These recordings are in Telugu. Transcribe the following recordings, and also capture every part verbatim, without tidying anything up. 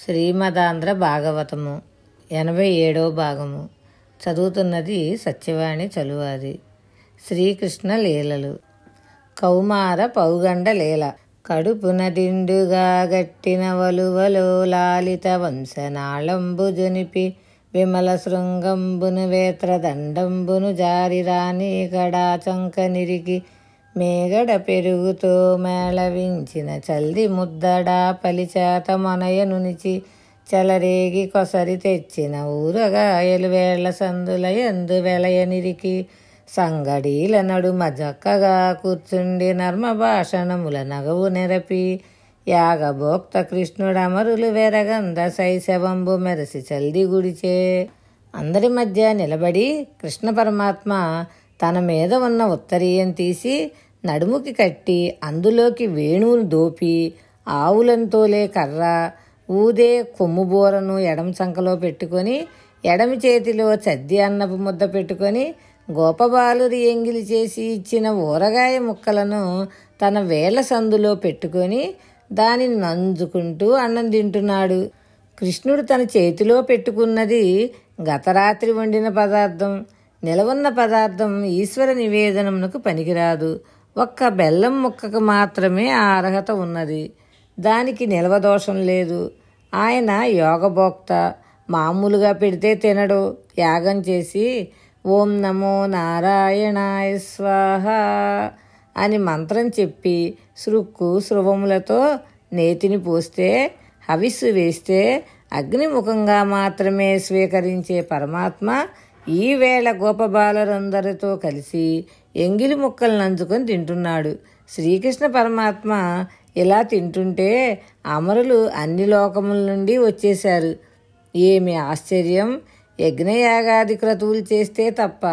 శ్రీమదాంధ్ర భాగవతము ఎనభై ఏడవ భాగము. చదువుతున్నది సత్యవాణి చలువారి. శ్రీకృష్ణ లీలలు. కౌమార పౌగండ లీల. కడుపున దిండుగా గట్టిన వలువలో లాలిత వంశనాళంబు జునిపి విమల శృంగంబును వేత్రదండంబును జారిరాని కడాచంక నిరికి మేగడ పెరుగుతో మేళవించిన చల్ది ముద్దడా పలిచేత మనయనునిచి చెలరేగి కొసరి తెచ్చిన ఊరగా ఎలువేళ్ల సందుల ఎందు వెలయనిరికి సంగడీల నడుమ చక్కగా కూర్చుండి నర్మ భాషణముల నగవు నెరపి యాగభోక్త కృష్ణుడమరులు వెరగంద శైశవంబు మెరసి చల్ది గుడిచే అందరి మధ్య నిలబడి కృష్ణ పరమాత్మ తన మీద ఉన్న ఉత్తరీయం తీసి నడుముకి కట్టి అందులోకి వేణువును దోపి ఆవులంతోలే కర్ర ఊదే కొమ్ము బూరను ఎడమ సంకలో పెట్టుకొని ఎడమి చేతిలో చద్ది అన్నపు ముద్ద పెట్టుకొని గోపబాలురి ఎంగిలి చేసి ఇచ్చిన ఊరగాయ ముక్కలను తన వేళ్ల సందులో పెట్టుకొని దానిని నంజుకుంటూ అన్నం తింటున్నాడు. కృష్ణుడు తన చేతిలో పెట్టుకున్నది గతరాత్రి వండిన పదార్థం. నిలవున్న పదార్థం ఈశ్వర నివేదనమునకు పనికిరాదు. ఒక్క బెల్లం ముక్కకు మాత్రమే ఆ అర్హత ఉన్నది. దానికి నిలవదోషం లేదు. ఆయన యోగభోక్త. మామూలుగా పెడితే తినడు. యాగం చేసి ఓం నమో నారాయణాయ స్వాహ అని మంత్రం చెప్పి శృక్కు శృవములతో నేతిని పోస్తే హవిస్సు వేస్తే అగ్నిముఖంగా మాత్రమే స్వీకరించే పరమాత్మ ఈవేళ గోపబాలరందరితో కలిసి ఎంగిలి ముక్కలు నంచుకొని తింటున్నాడు. శ్రీకృష్ణ పరమాత్మ ఇలా తింటుంటే అమరులు అన్ని లోకముల నుండి వచ్చేశారు. ఏమి ఆశ్చర్యం! యజ్ఞయాగాది క్రతువులు చేస్తే తప్ప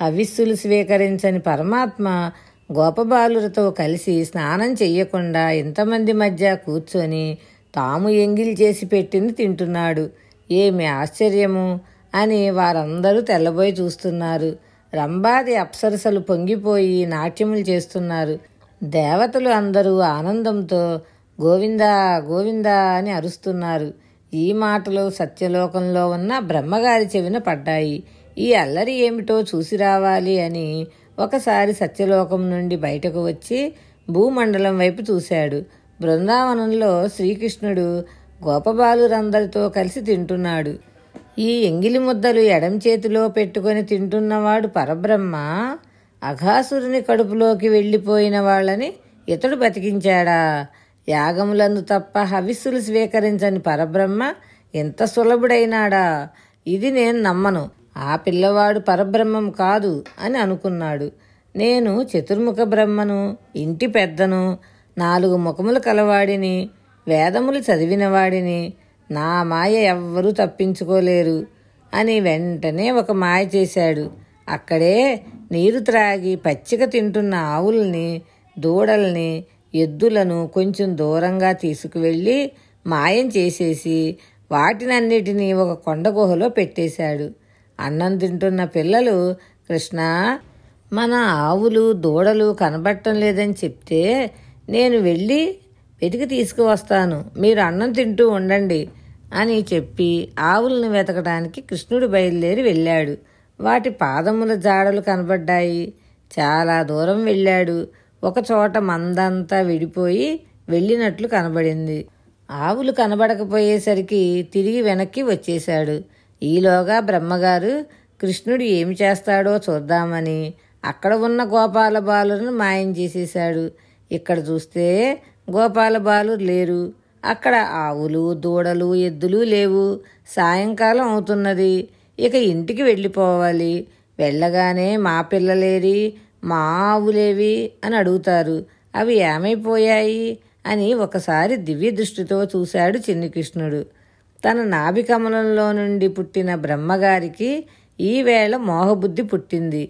హవిస్సులు స్వీకరించని పరమాత్మ గోపబాలులతో కలిసి స్నానం చెయ్యకుండా ఇంతమంది మధ్య కూర్చొని తాము ఎంగిలి చేసి పెట్టింది తింటున్నాడు. ఏమి ఆశ్చర్యము అని వారందరూ తెల్లబోయి చూస్తున్నారు. రంభాది అప్సరసలు పొంగిపోయి నాట్యములు చేస్తున్నారు. దేవతలు అందరూ ఆనందంతో గోవిందా గోవిందా అని అరుస్తున్నారు. ఈ మాటలు సత్యలోకంలో ఉన్న బ్రహ్మగారి చెవిన పడ్డాయి. ఈ అల్లరి ఏమిటో చూసి రావాలి అని ఒకసారి సత్యలోకం నుండి బయటకు వచ్చి భూమండలం వైపు చూశాడు. బృందావనంలో శ్రీకృష్ణుడు గోపబాలురందరితో కలిసి తింటున్నాడు. ఈ ఎంగిలి ముద్దలు ఎడం చేతిలో పెట్టుకొని తింటున్నవాడు పరబ్రహ్మ. అఘాసురుని కడుపులోకి వెళ్ళిపోయిన వాళ్ళని ఇతడు బతికించాడా? యాగములందు తప్ప హవిస్సులు స్వీకరించని పరబ్రహ్మ ఎంత సులభుడైనాడా? ఇది నేను నమ్మను. ఆ పిల్లవాడు పరబ్రహ్మం కాదు అని అనుకున్నాడు. నేను చతుర్ముఖ బ్రహ్మను, ఇంటి పెద్దను, నాలుగు ముఖములు కలవాడిని, వేదములు చదివినవాడిని. నా మాయ ఎవ్వరూ తప్పించుకోలేరు అని వెంటనే ఒక మాయ చేశాడు. అక్కడే నీరు త్రాగి పచ్చిక తింటున్న ఆవుల్ని, దూడల్ని, ఎద్దులను కొంచెం దూరంగా తీసుకువెళ్ళి మాయం చేసేసి వాటినన్నిటినీ ఒక కొండ గుహలో పెట్టేశాడు. అన్నం తింటున్న పిల్లలు కృష్ణ మన ఆవులు దూడలు కనబడటం లేదని చెప్తే నేను వెళ్ళి వెతికి తీసుకువస్తాను, మీరు అన్నం తింటూ ఉండండి అని చెప్పి ఆవులను వెతకడానికి కృష్ణుడు బయలుదేరి వెళ్ళాడు. వాటి పాదముల జాడలు కనబడ్డాయి. చాలా దూరం వెళ్ళాడు. ఒకచోట మందంతా విడిపోయి వెళ్ళినట్లు కనబడింది. ఆవులు కనబడకపోయేసరికి తిరిగి వెనక్కి వచ్చేశాడు. ఈలోగా బ్రహ్మగారు కృష్ణుడు ఏమి చేస్తాడో చూద్దామని అక్కడ ఉన్న గోపాల బాలులను మాయం చేసేశాడు. ఇక్కడ చూస్తే గోపాల బాలు లేరు. అక్కడ ఆవులు దూడలు ఎద్దులు లేవు. సాయంకాలం అవుతున్నది. ఇక ఇంటికి వెళ్ళిపోవాలి. వెళ్ళగానే మా పిల్లలేరి, మా ఆవులేవి అని అడుగుతారు. అవి ఏమైపోయాయి అని ఒకసారి దివ్య దృష్టితో చూశాడు చిన్ని కృష్ణుడు. తన నాభికమలంలో నుండి పుట్టిన బ్రహ్మగారికి ఈవేళ మోహబుద్ధి పుట్టింది.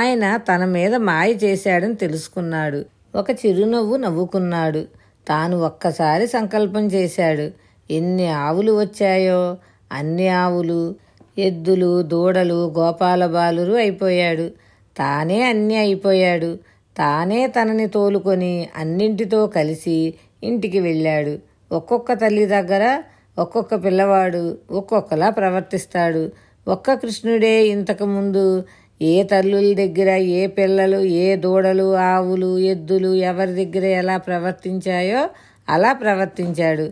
ఆయన తన మీద మాయ చేశాడని తెలుసుకున్నాడు. ఒక చిరునవ్వు నవ్వుకున్నాడు. తాను ఒక్కసారి సంకల్పం చేశాడు. ఎన్ని ఆవులు వచ్చాయో అన్ని ఆవులు, ఎద్దులు, దూడలు గోపాల బాలురు అయిపోయాడు. తానే అన్నీ అయిపోయాడు. తానే తనని తోలుకొని అన్నింటితో కలిసి ఇంటికి వెళ్ళాడు. ఒక్కొక్క తల్లి దగ్గర ఒక్కొక్క పిల్లవాడు ఒక్కొక్కలా ప్రవర్తిస్తాడు. ఒక్క కృష్ణుడే ఇంతకుముందు ఏ తల్లుల దగ్గర ఏ పిల్లలు, ఏ దూడలు, ఆవులు, ఎద్దులు ఎవరి దగ్గర ఎలా ప్రవర్తించాయో అలా ప్రవర్తించాడు.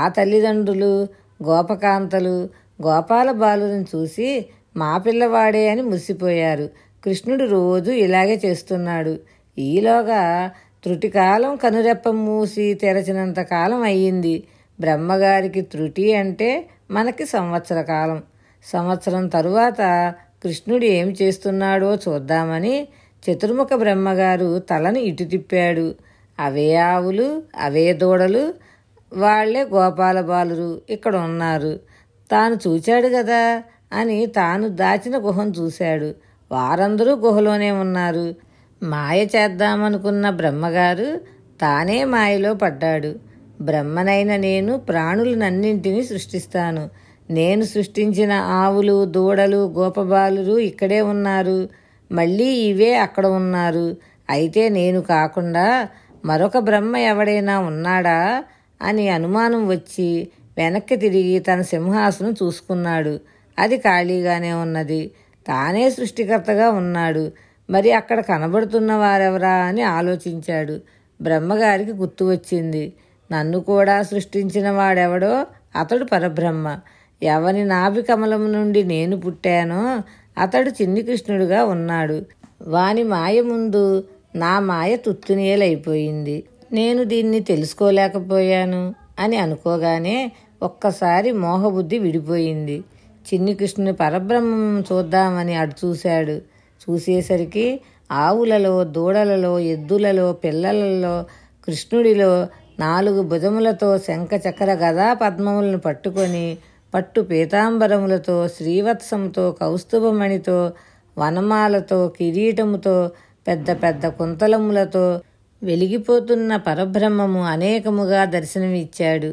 ఆ తల్లిదండ్రులు గోపకాంతలు గోపాల బాలుని చూసి మా పిల్లవాడే అని మురిసిపోయారు. కృష్ణుడు రోజు ఇలాగే చేస్తున్నాడు. ఈలోగా త్రుటికాలం కనురెప్ప మూసి తెరచినంత కాలం అయ్యింది. బ్రహ్మగారికి త్రుటి అంటే మనకి సంవత్సర కాలం. సంవత్సరం తరువాత కృష్ణుడు ఏం చేస్తున్నాడో చూద్దామని చతుర్ముఖ బ్రహ్మగారు తలను ఇటు తిప్పాడు. అవే ఆవులు, అవే దూడలు, వాళ్లే గోపాల బాలురు ఇక్కడ ఉన్నారు. తాను చూచాడు కదా అని తాను దాచిన గుహను చూశాడు. వారందరూ గుహలోనే ఉన్నారు. మాయ చేద్దామనుకున్న బ్రహ్మగారు తానే మాయలో పడ్డాడు. బ్రహ్మనైన నేను ప్రాణులనన్నింటినీ సృష్టిస్తాను. నేను సృష్టించిన ఆవులు, దూడలు, గోపబాలురు ఇక్కడే ఉన్నారు. మళ్ళీ ఇవే అక్కడ ఉన్నారు. అయితే నేను కాకుండా మరొక బ్రహ్మ ఎవడైనా ఉన్నాడా అని అనుమానం వచ్చి వెనక్కి తిరిగి తన సింహాసనం చూసుకున్నాడు. అది ఖాళీగానే ఉన్నది. తానే సృష్టికర్తగా ఉన్నాడు. మరి అక్కడ కనబడుతున్న వారెవరా అని ఆలోచించాడు. బ్రహ్మగారికి గుర్తు వచ్చింది. నన్ను కూడా సృష్టించిన వాడెవడో అతడు పరబ్రహ్మ. ఎవని నాభి కమలం నుండి నేను పుట్టానో అతడు చిన్ని కృష్ణుడుగా ఉన్నాడు. వాని మాయ ముందు నా మాయ తుత్తునేలైపోయింది. నేను దీన్ని తెలుసుకోలేకపోయాను అని అనుకోగానే ఒక్కసారి మోహబుద్ధి విడిపోయింది. చిన్ని కృష్ణుని పరబ్రహ్మం చూద్దామని అటు చూశాడు. చూసేసరికి ఆవులలో, దూడలలో, ఎద్దులలో, పిల్లలలో, కృష్ణుడిలో నాలుగు భుజములతో శంఖ చక్ర గదా పద్మములను పట్టుకొని, పట్టు పీతాంబరములతో, శ్రీవత్సంతో, కౌస్తుభమణితో, వనమాలతో, కిరీటముతో, పెద్ద పెద్ద కుంతలములతో వెలిగిపోతున్న పరబ్రహ్మము అనేకముగా దర్శనమిచ్చాడు.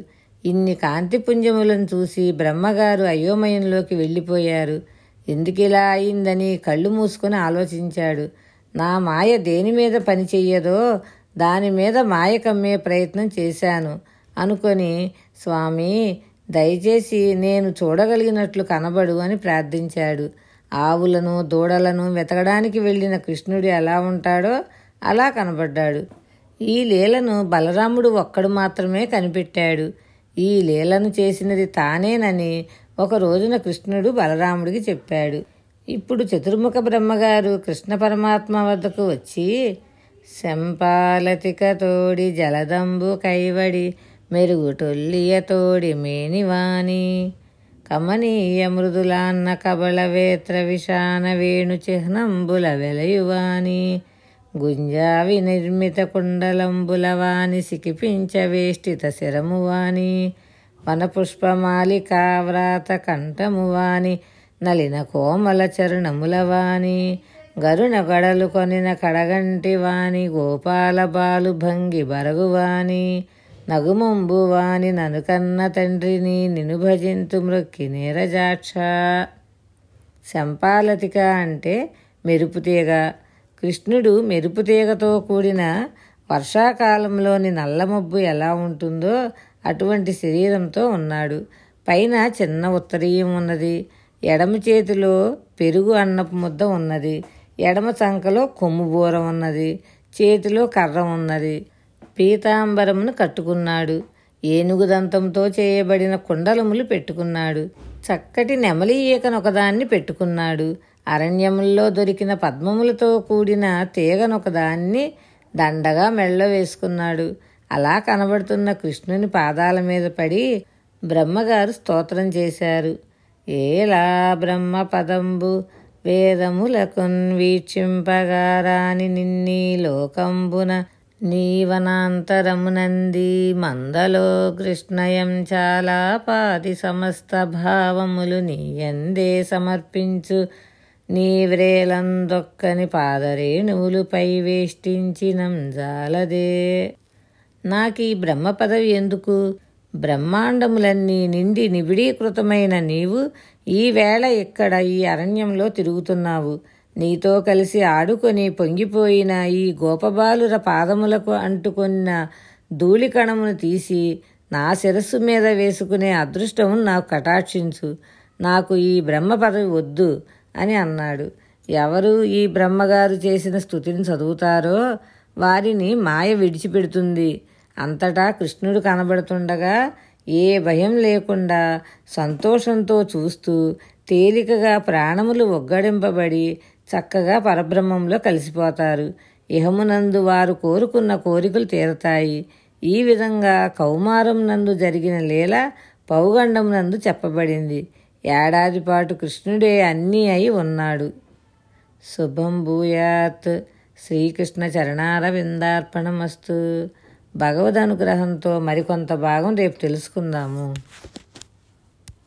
ఇన్ని కాంతిపుంజములను చూసి బ్రహ్మగారు అయోమయంలోకి వెళ్ళిపోయారు. ఎందుకిలా అయిందని కళ్ళు మూసుకొని ఆలోచించాడు. నా మాయ దేని మీద పని చెయ్యదో దాని మీద మాయ కమ్మే ప్రయత్నం చేశాను అనుకొని, స్వామి దయచేసి నేను చూడగలిగినట్లు కనబడు అని ప్రార్థించాడు. ఆవులను, దూడలను వెతకడానికి వెళ్ళిన కృష్ణుడు ఎలా ఉంటాడో అలా కనబడ్డాడు. ఈ లీలను బలరాముడు ఒక్కడు మాత్రమే కనిపెట్టాడు. ఈ లీలను చేసినది తానేనని ఒక రోజున కృష్ణుడు బలరాముడికి చెప్పాడు. ఇప్పుడు చతుర్ముఖ బ్రహ్మగారు కృష్ణ పరమాత్మ వద్దకు వచ్చి, శంపాలతిక తోడి జలదంబు కైవడి మెరుగుటొల్లియ తోడి మేనివాణి కమనీయ మృదులాన్న కబళవేత్ర విషాన వేణు చిహ్నంబుల వెలయువాణి గుంజావి నిర్మిత కుండలంబుల వాణి సికిపించ వేష్టిత శిరము వాణి వనపుష్పమాలికావ్రాత కంఠము వాణి నలిన కోమల చరణముల వాణి గరుణ గడలు కొనిన కడగంటి వాణి గోపాల బాలు భంగి బరగువాణి నగుమంబు వాణి ననుకన్న తండ్రిని నిను భజింతు మృక్కి నీరజాక్ష. శంపాలతిక అంటే మెరుపుతీగ. కృష్ణుడు మెరుపుతీగతో కూడిన వర్షాకాలంలోని నల్లమబ్బు ఎలా ఉంటుందో అటువంటి శరీరంతో ఉన్నాడు. పైన చిన్న ఉత్తరీయం ఉన్నది. ఎడమ చేతిలో పెరుగు అన్నపు ముద్ద ఉన్నది. ఎడమ చంకలో కొమ్ము బూర ఉన్నది. చేతిలో కర్ర ఉన్నది. పీతాంబరమును కట్టుకున్నాడు. ఏనుగు దంతంతో చేయబడిన కుండలములు పెట్టుకున్నాడు. చక్కటి నెమలి ఈకనొకదాన్ని పెట్టుకున్నాడు. అరణ్యముల్లో దొరికిన పద్మములతో కూడిన తీగనొకదాన్ని దండగా మెళ్ళో వేసుకున్నాడు. అలా కనబడుతున్న కృష్ణుని పాదాల మీద పడి బ్రహ్మగారు స్తోత్రం చేశారు. ఏలా బ్రహ్మ పదంబు వేదములకున్ వీక్షింపగారాని నిన్నీ లోకంబున నీవనాంతరమునంది మందలో కృష్ణయం చాలా పాది సమస్త భావములు నీయందే సమర్పించు నీవ్రేలందొక్కని పాదరేణువులుపై వేష్టించినం జాలదే. నాకీ బ్రహ్మ పదవి ఎందుకు? బ్రహ్మాండములన్నీ నిండి నిబిడీకృతమైన నీవు ఈవేళ ఇక్కడ ఈ అరణ్యంలో తిరుగుతున్నావు. నీతో కలిసి ఆడుకొని పొంగిపోయిన ఈ గోపబాలుర పాదములకు అంటుకున్న ధూళికణమును తీసి నా శిరస్సు మీద వేసుకునే అదృష్టం నాకు కటాక్షించు, నాకు ఈ బ్రహ్మ పదవి వద్దు అని అన్నాడు. ఎవరు ఈ బ్రహ్మగారు చేసిన స్తుతిని చదువుతారో వారిని మాయ విడిచిపెడుతుంది. అంతటా కృష్ణుడు కనబడుతుండగా ఏ భయం లేకుండా సంతోషంతో చూస్తూ తేలికగా ప్రాణములు ఒగ్గడింపబడి చక్కగా పరబ్రహ్మంలో కలిసిపోతారు. ఇహమునందు వారు కోరుకున్న కోరికలు తీరతాయి. ఈ విధంగా కౌమారం నందు జరిగిన లీల పౌగండం నందు చెప్పబడింది. ఏడాది పాటు కృష్ణుడే అన్నీ అయి ఉన్నాడు. శుభం భూయాత్. శ్రీకృష్ణ చరణారవిందార్పణమస్తు. భగవద్ అనుగ్రహంతో మరికొంత భాగం రేపు తెలుసుకుందాము.